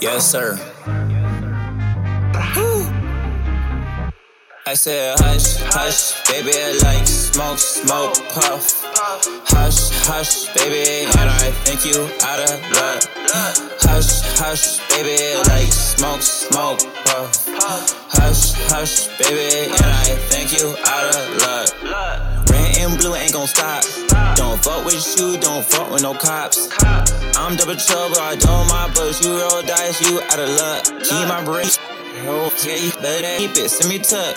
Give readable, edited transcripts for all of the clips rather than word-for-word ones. Yes, sir. Woo. I said, hush, hush, baby, I like smoke, smoke, puff. Hush, hush, baby, and I think you out of luck. Hush, hush, baby, like smoke, smoke, puff. Hush, hush, baby, and I think you out of luck. Red and blue ain't gon' stop. Don't fuck with you, don't fuck with no cops. I'm double trouble, I don't mind, but you roll dice, you out of luck. Keep my brains, okay, better keep it, send me tuck.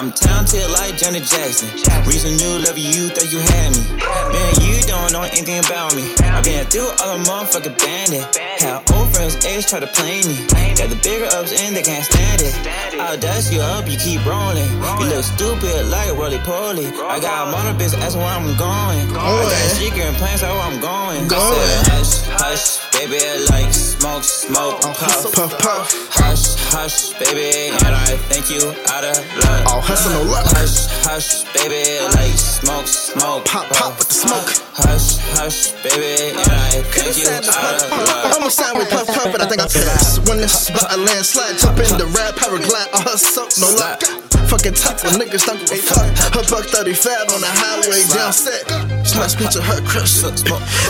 I'm talented like Janet Jackson. Reason you love you, thought you had me. Man, you don't know anything about me. I've been through all the motherfucking bandit. Had old friends, ex try to play me. Got the bigger ups and they can't stand it. I'll dust you up, you keep rolling. You look stupid like roly-poly. I got a motor bitch, that's where I'm going. I got secret plans, that's where I'm going. I said, hush, hush, baby, I like smoke, smoke, puff, puff, puff. Hush, hush, baby, and I think you out of luck. All hustle, no luck. Hush, hush, baby, like smoke, smoke, pop, pop with the smoke. Hush, hush, baby, and I think you out of luck. I'm a sign with puff, puff, but I think I passed. Win this, but I landslide. Jump in the rap, paraglide, all hustle, no luck. Fucking tough when niggas don't give a fuck. Her buck 35 on the highway, down set. Smash speech of her crush.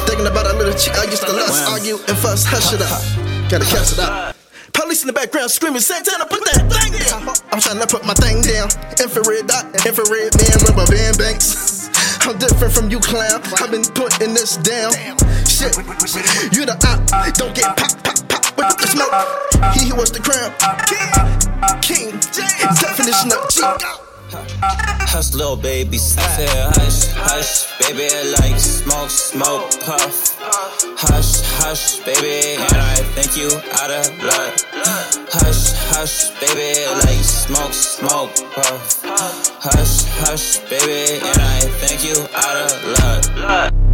Thinking about a little chick I used to lust. Argue and fuss, hush it up. Gotta catch it up. Police in the background screaming, Santana, put that thing down. I'm trying to put my thing down. Infrared dot, infrared man, rubber band banks. I'm different from you, clown. I've been putting this down. Shit, you the op. Don't get pop, pop, pop with the smoke. He was the crown. King, definition of G. Hush, little baby, slap. I said, hush, hush, baby, like smoke, smoke, puff. Hush, hush, baby, and I think you out of luck. Hush, hush, baby, like smoke, smoke, puff. Hush, hush, baby, and I think you out of luck.